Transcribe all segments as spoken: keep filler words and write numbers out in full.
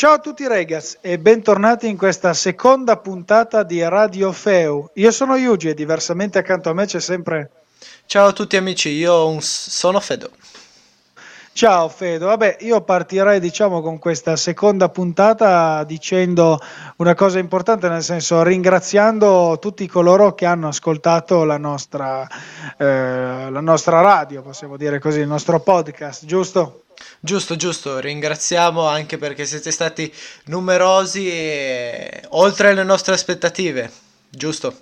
Ciao a tutti ragazzi e bentornati in questa seconda puntata di Radio Feu. Io sono Yuji e diversamente accanto a me c'è sempre... Ciao a tutti amici, io sono Fedo. Ciao Fedo, vabbè io partirei diciamo con questa seconda puntata dicendo una cosa importante, nel senso ringraziando tutti coloro che hanno ascoltato la nostra, eh, la nostra radio, possiamo dire così, il nostro podcast, giusto? Giusto, giusto, ringraziamo anche perché siete stati numerosi e oltre le nostre aspettative, giusto?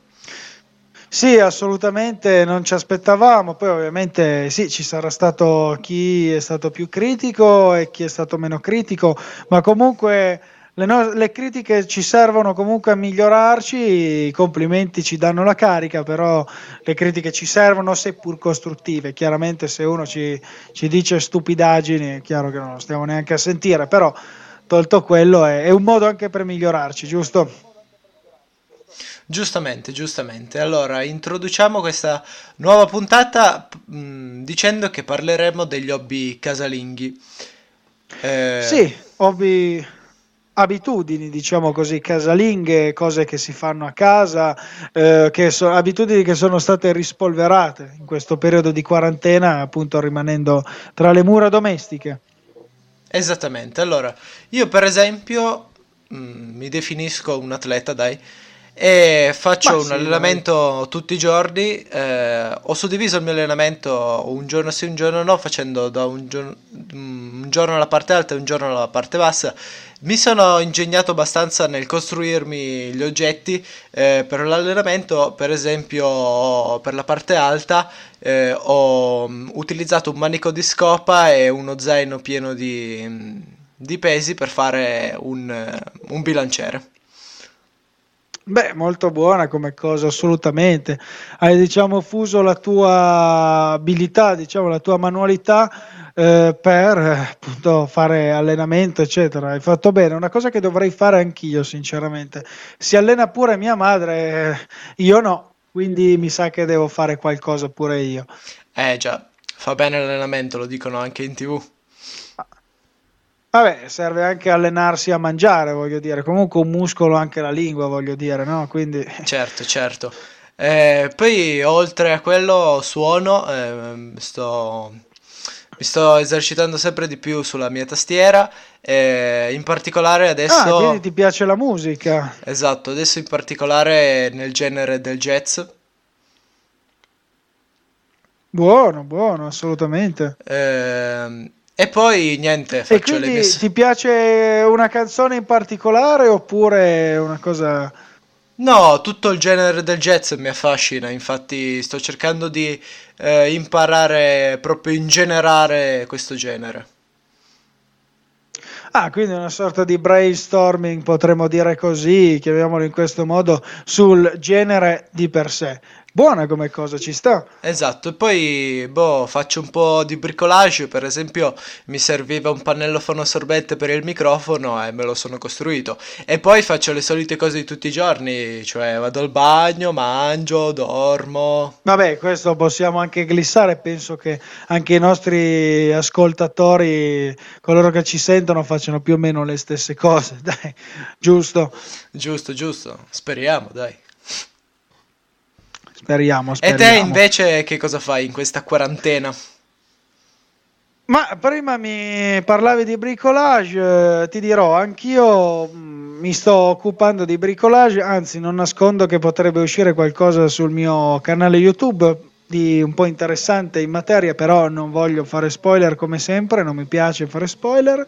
Sì, assolutamente, non ci aspettavamo, poi ovviamente sì, ci sarà stato chi è stato più critico e chi è stato meno critico, ma comunque le, no- le critiche ci servono comunque a migliorarci, i complimenti ci danno la carica, però le critiche ci servono seppur costruttive, chiaramente se uno ci, ci dice stupidaggini è chiaro che non lo stiamo neanche a sentire, però tolto quello è, è un modo anche per migliorarci, giusto? Giustamente, giustamente. Allora, introduciamo questa nuova puntata mh, dicendo che parleremo degli hobby casalinghi. Eh... Sì, hobby, abitudini, diciamo così, casalinghe, cose che si fanno a casa, eh, che so, abitudini che sono state rispolverate in questo periodo di quarantena, appunto rimanendo tra le mura domestiche. Esattamente. Allora, io per esempio mh, mi definisco un atleta, dai. E faccio sì, un allenamento no. tutti i giorni, eh, ho suddiviso il mio allenamento un giorno sì, un giorno no, facendo da un, giorno, un giorno alla parte alta e un giorno alla parte bassa. Mi sono ingegnato abbastanza nel costruirmi gli oggetti eh, per l'allenamento, per esempio per la parte alta eh, ho utilizzato un manico di scopa e uno zaino pieno di, di pesi per fare un, un bilanciere. Beh, molto buona come cosa, assolutamente. Hai diciamo fuso la tua abilità, diciamo la tua manualità eh, per appunto fare allenamento, eccetera. Hai fatto bene, una cosa che dovrei fare anch'io, sinceramente. Si allena pure mia madre, io no, quindi mi sa che devo fare qualcosa pure io. Eh già, fa bene l'allenamento, lo dicono anche in tivù. Vabbè, serve anche allenarsi a mangiare, voglio dire, comunque un muscolo anche la lingua, voglio dire, no? Quindi... Certo, certo. Eh, poi oltre a quello suono, eh, sto... mi sto esercitando sempre di più sulla mia tastiera, eh, in particolare adesso... Ah, quindi ti piace la musica. Esatto, adesso in particolare nel genere del jazz. Buono, buono, assolutamente. Eh... E poi niente, faccio le mie... Ti piace una canzone in particolare oppure una cosa... No, tutto il genere del jazz mi affascina, infatti sto cercando di eh, imparare proprio in generale questo genere. Ah, quindi una sorta di brainstorming, potremmo dire così, chiamiamolo in questo modo, sul genere di per sé. Buona come cosa, ci sta. Esatto, e poi boh, faccio un po' di bricolage, per esempio mi serviva un pannello fonoassorbente per il microfono e me lo sono costruito. E poi faccio le solite cose di tutti i giorni, cioè vado al bagno, mangio, dormo. Vabbè, questo possiamo anche glissare, penso che anche i nostri ascoltatori, coloro che ci sentono, facciano più o meno le stesse cose, dai, giusto? Giusto, giusto, speriamo, dai. Speriamo, speriamo. E te invece che cosa fai in questa quarantena? Ma prima mi parlavi di bricolage, eh, ti dirò, anch'io mi sto occupando di bricolage, anzi non nascondo che potrebbe uscire qualcosa sul mio canale YouTube di un po' interessante in materia, però non voglio fare spoiler come sempre, non mi piace fare spoiler.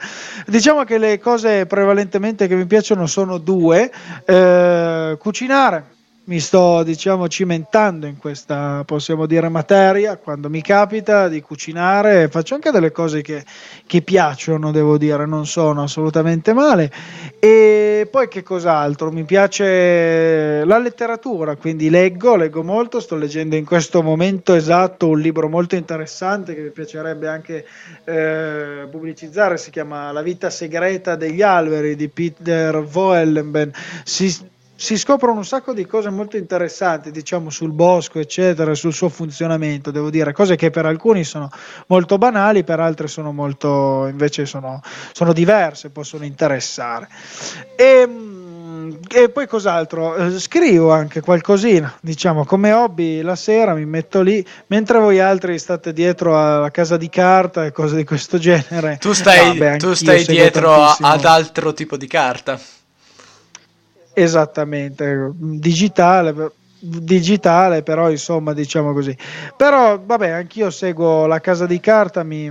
Diciamo che le cose prevalentemente che mi piacciono sono due, eh, cucinare. Mi sto, diciamo, cimentando in questa, possiamo dire, materia, quando mi capita di cucinare, faccio anche delle cose che, che piacciono, devo dire, non sono assolutamente male. E poi che cos'altro? Mi piace la letteratura, quindi leggo, leggo molto, sto leggendo in questo momento esatto un libro molto interessante che mi piacerebbe anche eh, pubblicizzare, si chiama La vita segreta degli alberi di Peter Wohlleben. Si si scoprono un sacco di cose molto interessanti, diciamo, sul bosco, eccetera, sul suo funzionamento, devo dire, cose che per alcuni sono molto banali, per altri sono molto, invece sono, sono diverse, possono interessare. E, e poi cos'altro? Scrivo anche qualcosina, diciamo, come hobby la sera mi metto lì, mentre voi altri state dietro alla Casa di Carta e cose di questo genere. Tu stai, Vabbè, tu stai dietro tantissimo. Ad altro tipo di carta. Esattamente, digitale, digitale, però insomma, diciamo così. Però vabbè, anch'io seguo la Casa di Carta, mi,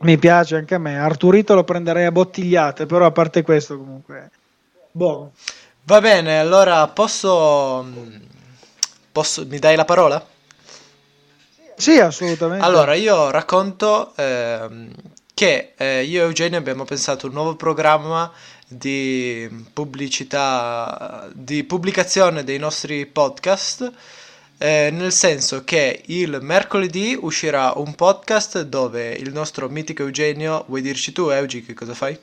mi piace anche a me. Arturito lo prenderei a bottigliate, però a parte questo comunque buono. Va bene, allora posso, posso mi dai la parola? Sì, assolutamente. Allora, io racconto eh, che eh, io e Eugenio abbiamo pensato un nuovo programma di pubblicità, di pubblicazione dei nostri podcast, eh, nel senso che il mercoledì uscirà un podcast dove il nostro mitico Eugenio, vuoi dirci tu, Eugi, che cosa fai?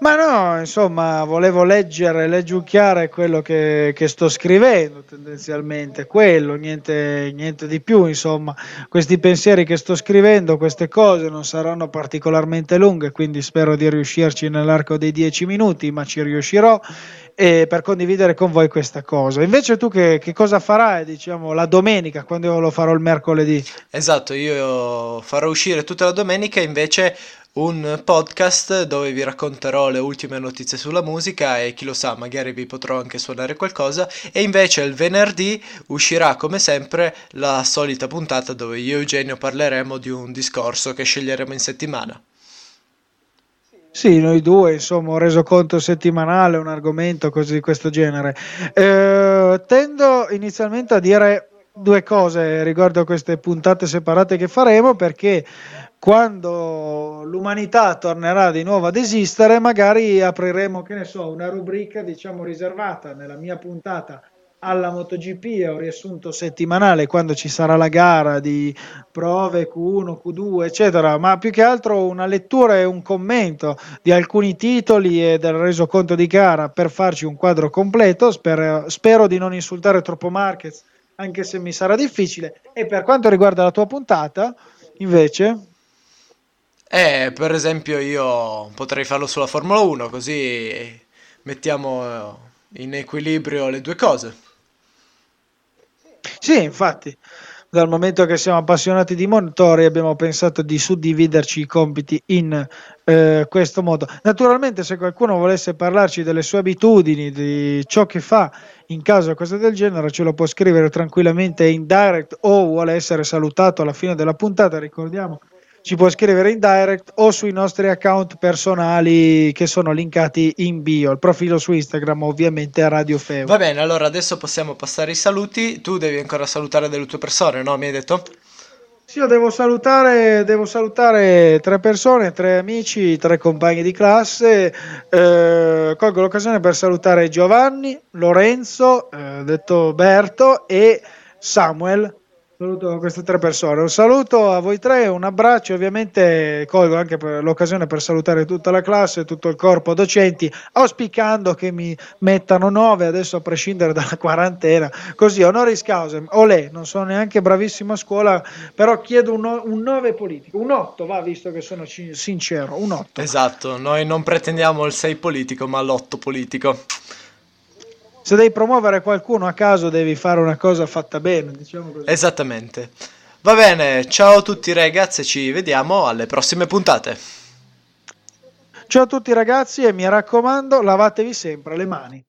Ma no, insomma, volevo leggere, leggiucchiare quello che, che sto scrivendo, tendenzialmente quello, niente, niente di più, insomma, questi pensieri che sto scrivendo, queste cose non saranno particolarmente lunghe, quindi spero di riuscirci nell'arco dei dieci minuti, ma ci riuscirò, e per condividere con voi questa cosa. Invece tu che, che cosa farai, diciamo, la domenica, quando io lo farò il mercoledì? Esatto, io farò uscire tutta la domenica invece un podcast dove vi racconterò le ultime notizie sulla musica e chi lo sa, magari vi potrò anche suonare qualcosa, e invece il venerdì uscirà come sempre la solita puntata dove io e Eugenio parleremo di un discorso che sceglieremo in settimana. Sì, noi due, insomma, un resoconto settimanale, un argomento così di questo genere. Eh, tendo inizialmente a dire due cose riguardo a queste puntate separate che faremo, perché quando l'umanità tornerà di nuovo ad esistere, magari apriremo, che ne so, una rubrica, diciamo, riservata nella mia puntata alla MotoGP, ho riassunto settimanale, quando ci sarà la gara di prove Q uno, Q due, eccetera, ma più che altro una lettura e un commento di alcuni titoli e del resoconto di gara per farci un quadro completo. Spero, spero di non insultare troppo Marquez, anche se mi sarà difficile. E per quanto riguarda la tua puntata, invece... Eh, per esempio io potrei farlo sulla Formula uno, così mettiamo in equilibrio le due cose. Sì, infatti, dal momento che siamo appassionati di motori abbiamo pensato di suddividerci i compiti in eh, questo modo. Naturalmente, se qualcuno volesse parlarci delle sue abitudini, di ciò che fa in caso a cose del genere, ce lo può scrivere tranquillamente in direct, o vuole essere salutato alla fine della puntata, ricordiamo, ci può scrivere in direct o sui nostri account personali che sono linkati in bio. Il profilo su Instagram ovviamente è Radio Feu. Va bene, allora adesso possiamo passare i saluti. Tu devi ancora salutare delle tue persone, no? Mi hai detto? Sì, io devo salutare, devo salutare tre persone, tre amici, tre compagni di classe. Eh, colgo l'occasione per salutare Giovanni, Lorenzo, eh, detto Berto, e Samuel. Saluto queste tre persone, un saluto a voi tre, un abbraccio, ovviamente colgo anche per l'occasione per salutare tutta la classe, tutto il corpo docenti, auspicando che mi mettano nove adesso a prescindere dalla quarantena, così honoris causa, olè, non sono neanche bravissimo a scuola, però chiedo un nove politico, un otto va, visto che sono c- sincero, un otto. Esatto, noi non pretendiamo il sei politico ma l'otto politico. Se devi promuovere qualcuno a caso devi fare una cosa fatta bene, diciamo così. Esattamente. Va bene, ciao a tutti ragazzi, ci vediamo alle prossime puntate. Ciao a tutti ragazzi e mi raccomando, lavatevi sempre le mani.